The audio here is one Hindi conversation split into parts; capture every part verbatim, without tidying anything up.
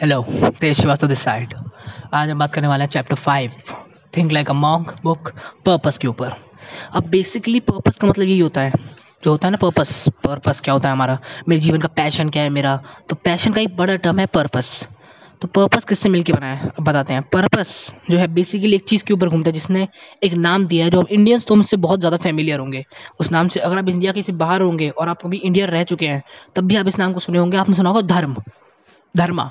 Hello, Tej Shrivastava this side. आज हम बात करने वाले हैं chapter five think like a monk book purpose के ऊपर। अब बेसिकली पर्पस का मतलब यही होता है, जो होता है ना पर्पस। पर्पस क्या होता है हमारा, मेरे जीवन का पैशन क्या है मेरा, तो पैशन का एक बड़ा टर्म है पर्पस। तो पर्पस किससे मिलके बना है अब बताते हैं। पर्पस जो है बेसिकली एक चीज़ के ऊपर घूमता है जिसने एक नाम दिया है, जो अब इंडियंस तो हमसे बहुत ज़्यादा फेमिलियर होंगे उस नाम से। अगर आप इंडिया के बाहर होंगे और आप कभी इंडिया रह चुके हैं तब भी आप इस नाम को सुने होंगे। आपने सुना होगा धर्म, धर्मा।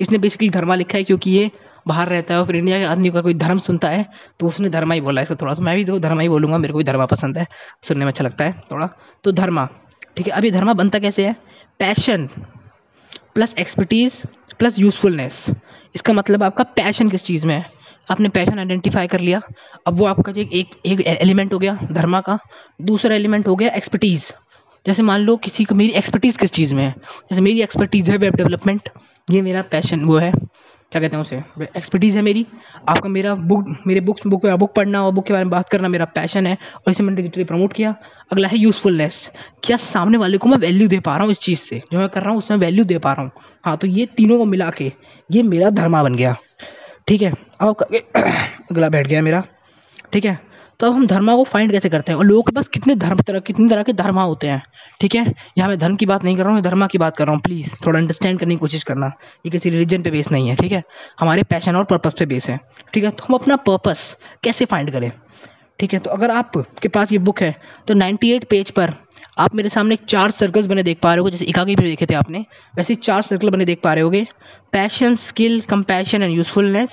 इसने बेसिकली धर्मा लिखा है क्योंकि ये बाहर रहता है और फिर इंडिया के आदमी का कोई धर्म सुनता है तो उसने धर्मा ही बोला इसको। थोड़ा सा मैं भी तो धर्मा ही बोलूँगा, मेरे को भी धर्मा पसंद है, सुनने में अच्छा लगता है थोड़ा। तो धर्मा, ठीक है। अब ये धर्मा बनता कैसे है, passion plus expertise plus usefulness. इसका मतलब आपका पैशन किस चीज़ में है, आपने पैशन आइडेंटिफाई कर लिया। अब वो आपका जो एक एक एलिमेंट हो गया धर्मा का, दूसरा एलिमेंट हो गया एक्सपर्टीज़। जैसे मान लो किसी को मेरी एक्सपर्टीज़ किस चीज़ में है, जैसे मेरी एक्सपर्टीज़ है वेब डेवलपमेंट, ये मेरा पैशन वो है, क्या कहते हैं उसे, एक्सपर्टीज़ है मेरी। आपका मेरा बुक, मेरे बुक्स बुक बुक पढ़ना और बुक के बारे में बात करना मेरा पैशन है और इसे मैंने डिजिटली प्रमोट किया। अगला है यूज़फुलनेस, क्या सामने वाले को मैं वैल्यू दे पा रहा हूँ इस चीज़ से, जो मैं कर रहा हूँ उसमें वैल्यू दे पा रहा हूँ। हाँ, तो ये तीनों को मिला के ये मेरा धर्मा बन गया, ठीक है। अब अगला बैठ गया मेरा, ठीक है। तो अब हम धर्मा को फाइंड कैसे करते हैं और लोगों के पास कितने धर्म तरह कितने तरह के धर्मा होते हैं, ठीक है। यहाँ मैं धर्म की बात नहीं कर रहा हूँ, मैं धर्मा की बात कर रहा हूँ। प्लीज़ थोड़ा अंडरस्टैंड करने की कोशिश करना, ये किसी रिलीजन पे बेस नहीं है, ठीक है। हमारे पैशन और पर्पस पे बेस है, ठीक है। तो हम अपना पर्पस कैसे फाइंड करें, ठीक है। तो अगर आपके पास ये बुक है तो नाइन्टी एट पेज पर आप मेरे सामने चार सर्कल्स बने देख पा रहे हो, जैसे इकागी भी देखे थे आपने, वैसे चार सर्कल बने देख पा रहे होगे। Passion, skill, compassion and usefulness,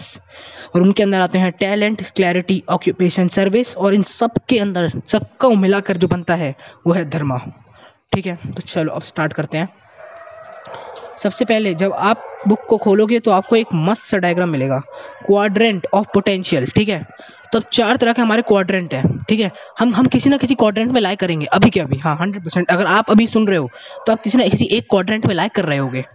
और उनके अंदर आते हैं टैलेंट, क्लैरिटी, ऑक्यूपेशन, सर्विस, और इन सब के अंदर सबका मिलाकर जो बनता है वो है धर्मा, ठीक है। तो चलो अब स्टार्ट करते हैं। सबसे पहले जब आप बुक को खोलोगे तो आपको एक मस्त सा डायग्राम मिलेगा, क्वाड्रेंट ऑफ पोटेंशियल, ठीक है। तो अब चार तरह के हमारे क्वाड्रेंट हैं, ठीक है। हम हम किसी ना किसी क्वाड्रेंट में लाइक करेंगे अभी के अभी। हाँ, हंड्रेड परसेंट अगर आप अभी सुन रहे हो तो आप किसी ना किसी एक क्वाड्रेंट में लाइक कर रहे होगे,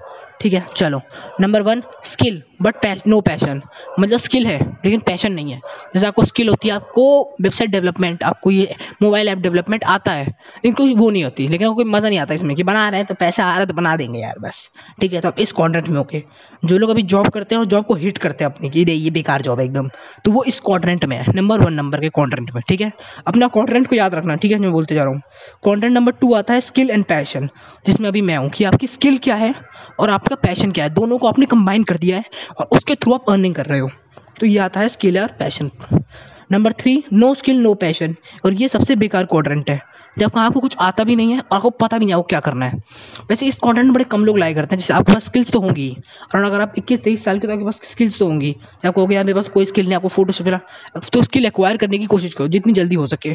ठीक है। चलो, number one skill but no passion, मतलब स्किल है लेकिन पैशन नहीं है। जैसे आपको स्किल होती है, आपको वेबसाइट डेवलपमेंट, आपको ये मोबाइल ऐप डेवलपमेंट आता है, इनको वो नहीं होती, लेकिन कोई मज़ा नहीं आता इसमें कि बना रहे हैं तो पैसा आ रहा है तो बना देंगे यार बस, ठीक है। तो आप इस क्वाड्रेंट में होके, जो लोग अभी जॉब करते हैं और जॉब को हिट करते हैं अपनी कि नहीं ये बेकार जॉब है एकदम, तो वो इस क्वाड्रेंट में है, नंबर वन नंबर के क्वाड्रेंट में, ठीक है। अपना क्वाड्रेंट को याद रखना, ठीक है, मैं बोलते जा रहा हूँ। क्वाड्रेंट नंबर टू आता है स्किल एंड पैशन, जिसमें अभी मैं हूँ कि आपकी स्किल क्या है और आपका पैशन क्या है, दोनों को आपने कंबाइन कर दिया है और उसके थ्रू आप अर्निंग कर रहे हो, तो ये आता है स्किल और passion. Number three no skill no passion, और ये सबसे बेकार क्वाड्रेंट है, जब आपको कुछ आता भी नहीं है और आपको पता भी नहीं है आपको क्या करना है। वैसे इस क्वाड्रेंट में बड़े कम लोग लाए करते हैं, जैसे आपके पास स्किल्स तो होंगी, और अगर आप इक्कीस तेईस साल के तो आपके पास स्किल्स तो होंगी, जब आपको हो गया मेरे पास कोई स्किल नहीं, आपको फोटोशॉप तो स्किल एक्वायर करने की कोशिश करो जितनी जल्दी हो सके,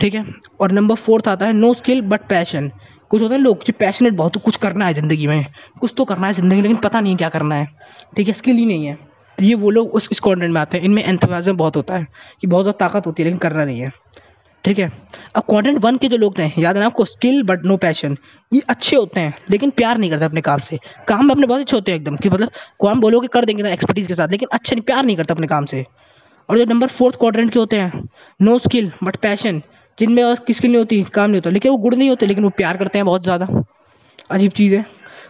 ठीक है। और नंबर फोर्थ आता है नो स्किल बट पैशन, कुछ होता है लोग जो पैशनेट बहुत, तो कुछ करना है ज़िंदगी में, कुछ तो करना है ज़िंदगी लेकिन पता नहीं क्या करना है, ठीक है, स्किल ही नहीं है, तो ये वो लोग उस इस क्वाड्रेंट में आते हैं। इनमें एंथुसियाज्म बहुत होता है कि बहुत ज़्यादा ताकत होती है लेकिन करना नहीं है, ठीक है। अब क्वाड्रेंट वन के जो लोग हैं, याद है ना आपको, स्किल बट नो पैशन, ये अच्छे होते हैं लेकिन प्यार नहीं करते अपने काम से। काम में अपने बहुत अच्छे होते हैं एकदम, कि मतलब काम बोलोगे कर देंगे ना एक्सपर्टीज़ के साथ, लेकिन अच्छे नहीं, प्यार नहीं करते अपने काम से। और जो नंबर फोर्थ क्वाड्रेंट के होते हैं नो स्किल बट पैशन, जिनमें और किसकी नहीं होती, काम नहीं होता, लेकिन वो गुड नहीं होते लेकिन वो प्यार करते हैं बहुत ज़्यादा, अजीब चीज़ है।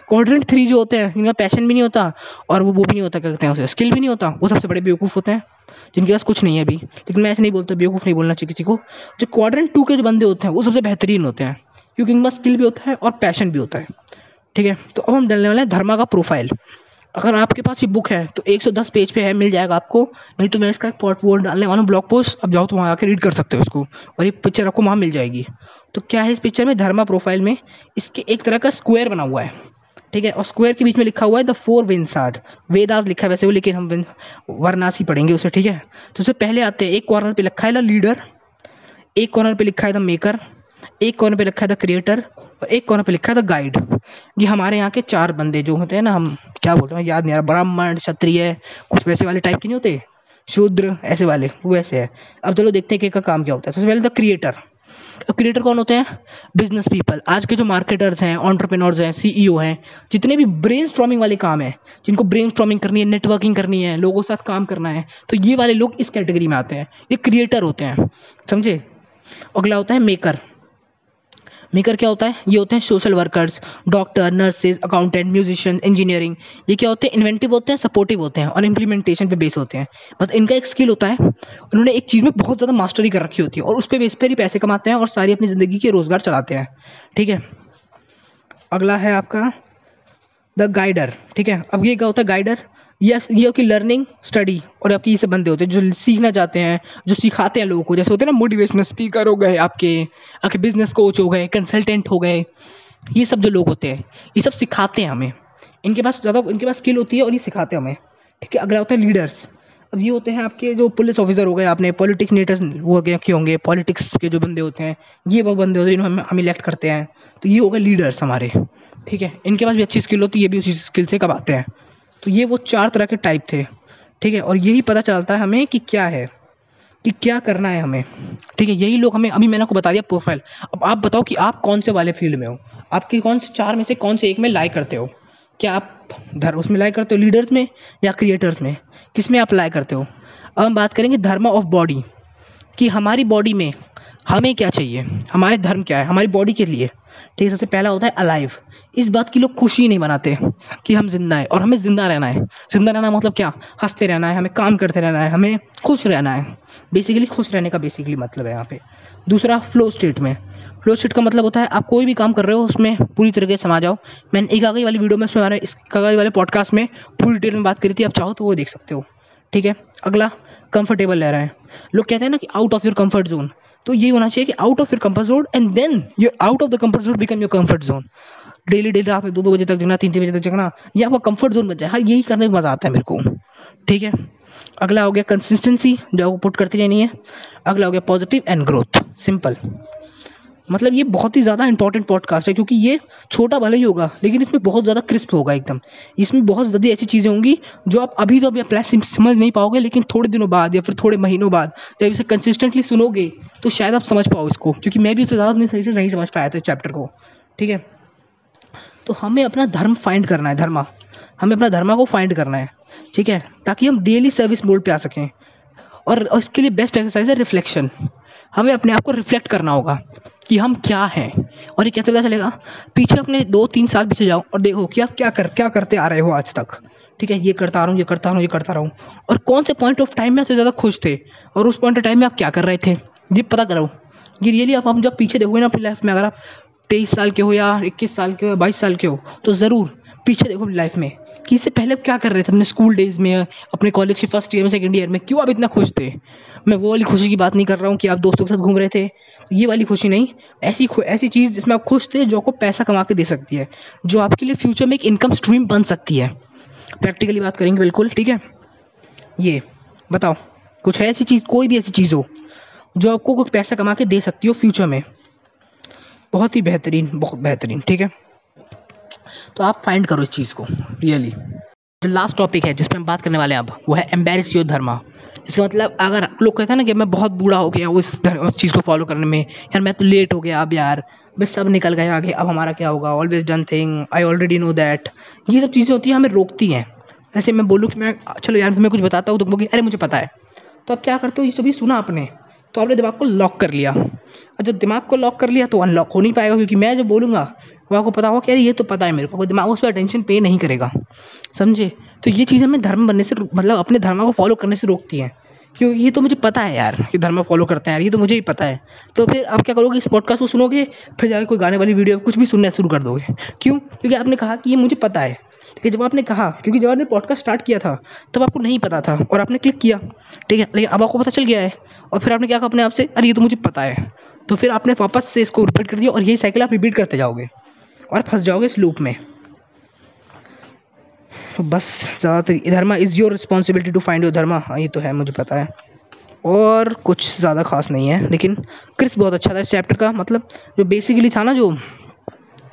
क्वाड्रेंट थ्री जो होते हैं, इनका पैशन भी नहीं होता और वो वो भी नहीं होता, क्या कहते हैं उसे, स्किल भी नहीं होता, वो सबसे बड़े बेवकूफ़ होते हैं जिनके पास कुछ नहीं है अभी। लेकिन मैं ऐसे नहीं बोलता, बेवकूफ़ नहीं बोलना चाहिए किसी को। जो क्वाड्रेंट टू के जो बंदे होते हैं वो सबसे बेहतरीन होते हैं क्योंकि इनका स्किल भी होता है और पैशन भी होता है, ठीक है। तो अब हम डालने वाले हैं धर्मा का प्रोफाइल। अगर आपके पास ये बुक है तो एक सौ दस पेज पे है, मिल जाएगा आपको, नहीं तो मैं इसका एक पॉडकास्ट डालने वाला हूँ, ब्लॉग पोस्ट, अब जाओ तो वहाँ आकर रीड कर सकते हो उसको, और ये पिक्चर आपको वहाँ मिल जाएगी। तो क्या है इस पिक्चर में, धर्मा प्रोफाइल में इसके एक तरह का स्क्वायर बना हुआ है, ठीक है, और स्क्वायर के बीच में लिखा हुआ है द फोर विंस आर, वेदास लिखा है वैसे वो, लेकिन हम वाराणसी पढ़ेंगे उसे, ठीक है। तो उससे पहले आते हैं, एक कॉर्नर पर लिखा है द लीडर, एक कॉर्नर पर लिखा है द मेकर, एक कॉर्नर पे लिखा है द क्रिएटर, और एक कॉर्नर पे लिखा है द गाइड। ये हमारे यहाँ के चार बंदे जो होते हैं ना, हम क्या बोलते हैं याद नहीं यार, ब्राह्मण, क्षत्रिय, कुछ वैसे वाले टाइप के नहीं होते, शूद्र ऐसे वाले, वो ऐसे है। अब चलो देखते हैं कि इनका काम क्या होता है। सबसे पहले द क्रिएटर, क्रिएटर कौन होते हैं, बिजनेस पीपल, आज के जो मार्केटर्स हैं, एंटरप्रेन्योर्स हैं, सीईओ हैं, जितने भी ब्रेनस्टॉर्मिंग वाले काम हैं, जिनको ब्रेनस्टॉर्मिंग करनी है, नेटवर्किंग करनी है, लोगों के साथ काम करना है, तो ये वाले लोग इस कैटेगरी में आते हैं, ये क्रिएटर होते हैं, समझे। अगला होता है मेकर, मेकर क्या होता है, ये होते हैं social workers, doctor, nurses, accountant, musician, engineering. ये क्या होते हैं, इन्वेंटिव होते हैं, सपोर्टिव होते हैं और इंप्लीमेंटेशन पे बेस होते हैं। बस इनका एक स्किल होता है, उन्होंने एक चीज़ में बहुत ज़्यादा मास्टरी कर रखी होती है और उस पर बेस पर ही पैसे कमाते हैं और सारी अपनी ज़िंदगी के रोज़गार चलाते हैं। ठीक है, अगला है आपका द गाइडर। ठीक है, अब ये क्या होता है गाइडर, यस ये हो कि लर्निंग, स्टडी और आपकी ये बंदे होते हैं जो सीखना चाहते हैं, जो सिखाते हैं लोगों को। जैसे होते हैं ना मोटिवेशनल स्पीकर हो गए, आपके आपके बिजनेस कोच हो गए, कंसल्टेंट हो गए, ये सब जो लोग होते हैं ये सब सिखाते हैं हमें। इनके पास ज़्यादा इनके पास स्किल होती है और ये सिखाते हैं हमें। ठीक है, अगला होता है लीडर्स। अब ये होते हैं आपके जो पुलिस ऑफिसर हो गए, आपने पॉलिटिक्स नेटर्स वो रखे होंगे, पॉलिटिक्स के जो बंदे होते हैं, ये वो बंदे होते हैं जिन्होंने हम इलेक्ट करते हैं, तो ये हो गए लीडर्स हमारे। ठीक है, इनके पास भी अच्छी स्किल होती है, ये भी उसी स्किल से कमाते हैं। तो ये वो चार तरह के टाइप थे। ठीक है, और यही पता चलता है हमें कि क्या है, कि क्या करना है हमें। ठीक है, यही लोग हमें, अभी मैंने आपको बता दिया प्रोफाइल, अब आप बताओ कि आप कौन से वाले फील्ड में हो, आपके कौन से चार में से कौन से एक में लाई करते हो। क्या आप धर्म उसमें लाई करते हो, लीडर्स में या क्रिएटर्स में, किस में आप लाई करते हो। अब हम बात करेंगे धर्म ऑफ बॉडी, कि हमारी बॉडी में हमें क्या चाहिए, हमारे धर्म क्या है हमारी बॉडी के लिए। ठीक है, सबसे पहला होता है अलाइव। इस बात की लोग खुशी नहीं मनाते कि हम जिंदा हैं और हमें जिंदा रहना है। जिंदा रहना मतलब क्या, हंसते रहना है, हमें काम करते रहना है, हमें खुश रहना है। बेसिकली खुश रहने का बेसिकली मतलब है यहाँ पे। दूसरा फ्लो स्टेट में, फ्लो स्टेट का मतलब होता है आप कोई भी काम कर रहे हो उसमें पूरी तरीके से समा जाओ। मैंने इकिगाई वाली वीडियो में, इसमें हमारे इकिगाई वाले पॉडकास्ट में पूरी डिटेल में बात करी थी, आप चाहो तो वो देख सकते हो। ठीक है, अगला कंफर्टेबल रह रहा है। लोग कहते हैं ना कि out of your comfort zone, तो ये होना चाहिए कि out of your comfort zone and then your out of the comfort zone become your comfort zone. Daily daily आपने दो दो बजे तक जगना, तीन तीन बजे तक जगना, ये आपका कंफर्ट जोन बन जाए। हाँ, यही करने में मज़ा आता है मेरे को। ठीक है, अगला हो गया कंसिस्टेंसी, जो आपको पुट करती रहनी है। अगला हो गया पॉजिटिव एंड ग्रोथ, सिंपल। मतलब ये बहुत ही ज़्यादा इंपॉर्टेंट पॉडकास्ट है, क्योंकि ये छोटा भले ही होगा लेकिन इसमें बहुत ज़्यादा क्रिस्प होगा एकदम। इसमें बहुत ज़्यादा ऐसी चीज़ें होंगी जो आप अभी तो अभी अपना समझ नहीं पाओगे, लेकिन थोड़े दिनों बाद या फिर थोड़े महीनों बाद जब इसे कंसिस्टेंटली सुनोगे तो शायद आप समझ पाओ इसको, क्योंकि मैं भी उससे ज़्यादा नहीं सही से नहीं समझ पाया था इस चैप्टर को। ठीक है, तो हमें अपना धर्म फाइंड करना है, धर्मा, हमें अपना धर्मा को फाइंड करना है। ठीक है, ताकि हम डेली सर्विस मोड पे आ सकें। और इसके लिए बेस्ट एक्सरसाइज है रिफ्लेक्शन। हमें अपने आप को रिफ्लेक्ट करना होगा कि हम क्या हैं, और ये कैसे पता चलेगा, पीछे अपने दो तीन साल पीछे जाओ और देखो कि आप क्या कर क्या करते आ रहे हो आज तक। ठीक है, ये करता रहा हूँ, ये करता रहा हूँ, ये करता रहा हूँ, और कौन से पॉइंट ऑफ टाइम में आपसे ज़्यादा खुश थे और उस पॉइंट ऑफ टाइम में आप क्या कर रहे थे, ये पता करो। ये रियली आप हम जब पीछे देखोगे ना अपनी लाइफ में, अगर आप तेईस साल के हो या इक्कीस साल के हो या बाईस साल के हो, तो ज़रूर पीछे देखो लाइफ में कि इससे पहले क्या कर रहे थे, अपने स्कूल डेज में, अपने कॉलेज के फर्स्ट ईयर में, सेकंड ईयर में, क्यों आप इतना खुश थे। मैं वो वाली खुशी की बात नहीं कर रहा हूँ कि आप दोस्तों के साथ घूम रहे थे, ये वाली खुशी नहीं, ऐसी ऐसी चीज़ जिसमें आप खुश थे, जो आपको पैसा कमा के दे सकती है, जो आपके लिए फ्यूचर में एक इनकम स्ट्रीम बन सकती है। प्रैक्टिकली बात करेंगे बिल्कुल। ठीक है, ये बताओ कुछ ऐसी चीज़, कोई भी ऐसी चीज़ हो जो आपको कुछ पैसा कमा के दे सकती हो फ्यूचर में, बहुत ही बेहतरीन, बहुत बेहतरीन। ठीक है, तो आप फाइंड करो इस चीज़ को रियली। जो लास्ट टॉपिक है जिस पर हम बात करने वाले हैं अब, वो है एम्बैरेस योर धर्मा। इसका मतलब अगर लोग कहते हैं ना कि मैं बहुत बूढ़ा हो गया उस धर्म उस चीज़ को फॉलो करने में, यार मैं तो लेट हो गया, अब यार बस सब निकल गया आगे, अब हमारा क्या होगा, always done thing, I already know that, ये सब चीज़ें होती हैं हमें रोकती हैं। ऐसे मैं बोलूँ कि मैं चलो यार मैं कुछ बताता हूँ तो बोलूँगी अरे मुझे पता है, तो आप क्या करते हो, ये सभी सुना आपने तो आपने दिमाग को लॉक कर लिया, और जब दिमाग को लॉक कर लिया तो अनलॉक हो नहीं पाएगा, क्योंकि मैं जो बोलूँगा वो आपको पता होगा कि अरे ये तो पता है मेरे को, दिमाग उस पर अटेंशन पे नहीं करेगा, समझे। तो ये चीज़ हमें धर्म बनने से, मतलब अपने धर्म को फॉलो करने से रोकती है, क्योंकि ये तो मुझे पता है यार कि धर्म फॉलो करते हैं यार, ये तो मुझे ही पता है। तो फिर आप क्या करोगे, इस पॉडकास्ट को सुनोगे, फिर जाकर कोई गाने वाली वीडियो कुछ भी सुनना शुरू कर दोगे, क्यों, क्योंकि आपने कहा कि ये मुझे पता है। ठीक है, जब आपने कहा, क्योंकि जब आपने पॉडकास्ट स्टार्ट किया था तब आपको नहीं पता था और आपने क्लिक किया, ठीक है, लेकिन अब आपको पता चल गया है, और फिर आपने क्या कहा अपने आप से, अरे ये तो मुझे पता है, तो फिर आपने वापस से इसको रिपीट कर दिया, और यही साइकिल आप रिपीट करते जाओगे और फंस जाओगे इस लूप में। तो बस ज़्यादातर dharma is your responsibility to find your dharma. हाँ, ये तो है, मुझे पता है, और कुछ ज़्यादा खास नहीं है, लेकिन क्रिस्प बहुत अच्छा था इस चैप्टर का, मतलब जो बेसिकली था ना, जो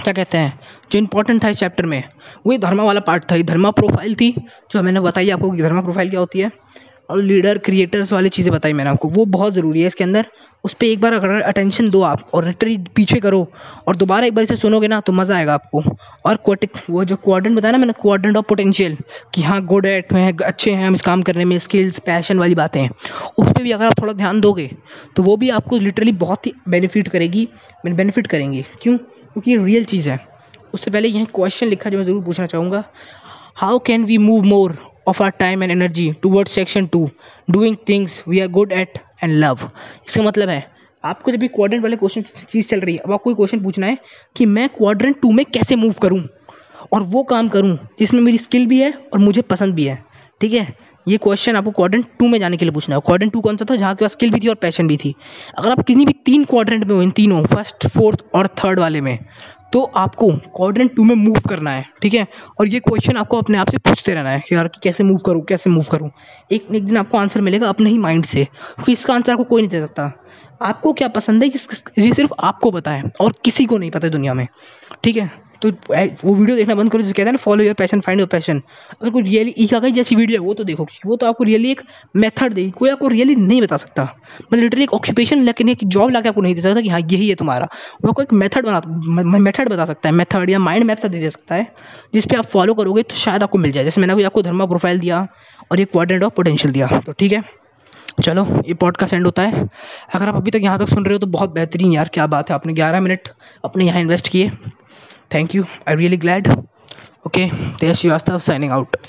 क्या कहते हैं, जो इंपॉर्टेंट था इस चैप्टर में, वही धर्मा वाला पार्ट था। ये धर्मा प्रोफाइल थी जो मैंने बताई आपको कि धर्मा प्रोफाइल क्या होती है। और लीडर क्रिएटर्स वाली चीज़ें बताई मैंने आपको, वो बहुत ज़रूरी है इसके अंदर। उस पर एक बार अगर अटेंशन दो आप और रिटरी पीछे करो और दोबारा एक बार इसे सुनोगे ना तो मज़ा आएगा आपको। और क्वाटिक वो जो क्वाड्रेंट बताया ना मैंने, क्वाड्रेंट ऑफ पोटेंशियल कि हाँ गुड एट हैं, अच्छे हैं हम इस काम करने में, स्किल्स पैशन वाली बातें हैं, उस पर भी अगर आप थोड़ा ध्यान दोगे तो वो भी आपको लिटरली बहुत ही बेनिफिट करेगी बेनिफिट करेंगी। क्यों? क्योंकि ये रियल चीज़ है। उससे पहले यह क्वेश्चन लिखा जो मैं ज़रूर पूछना चाहूँगा, how can we move more of our time and energy towards section to doing things we are good at and love। इसका मतलब है आपको जब भी क्वाड्रेंट वाले क्वेश्चन चीज़ चल रही है, अब आपको क्वेश्चन पूछना है कि मैं क्वाड्रेंट टू में कैसे मूव करूं और वो काम करूं जिसमें मेरी स्किल भी है और मुझे पसंद भी है। ठीक है, ये क्वेश्चन आपको क्वाड्रेंट टू में जाने के लिए पूछना है। क्वाड्रेंट टू कौन सा था? जहाँ के पास स्किल भी थी और पैशन भी थी। अगर आप किसी भी तीन क्वाड्रेंट में हो, इन तीनों फर्स्ट फोर्थ और थर्ड वाले में, तो आपको क्वाड्रेंट टू में मूव करना है। ठीक है, और ये क्वेश्चन आपको अपने आप से पूछते रहना है कि यार कि कैसे मूव करूँ कैसे मूव करूँ। एक एक दिन आपको आंसर मिलेगा अपने ही माइंड से, क्योंकि इसका आंसर आपको कोई नहीं दे सकता। आपको क्या पसंद है ये सिर्फ आपको पता है और किसी को नहीं पता दुनिया में। ठीक है, तो वो वीडियो देखना बंद करो जिसे कहते हैं ना follow your passion find your passion. अगर कोई रियली इकिगाई जैसी वीडियो है वो तो देखो, वो तो आपको रियली एक मेथड देगी, कोई आपको रियली नहीं बता सकता। मतलब लिटरली एक ऑक्यूपेशन लेकिन एक जॉब लाके आपको नहीं दे सकता कि हाँ यही है तुम्हारा। वो आपको एक मेथड बना मेथड बता सकता है, मेथड या माइंड मैप सा दे सकता है जिस पर आप फॉलो करोगे तो शायद आपको मिल जाए। जैसे मैंने आपको धर्मा प्रोफाइल दिया और एक क्वाड्रेंट ऑफ पोटेंशियल दिया। तो ठीक है, चलो ये पॉडकास्ट एंड होता है। अगर आप अभी तक यहाँ तक सुन रहे हो तो बहुत बेहतरीन यार, क्या बात है, आपने ग्यारह मिनट अपने यहाँ इन्वेस्ट किए। Thank you. I'm really glad. Okay, Tejashwi Srivastava signing out.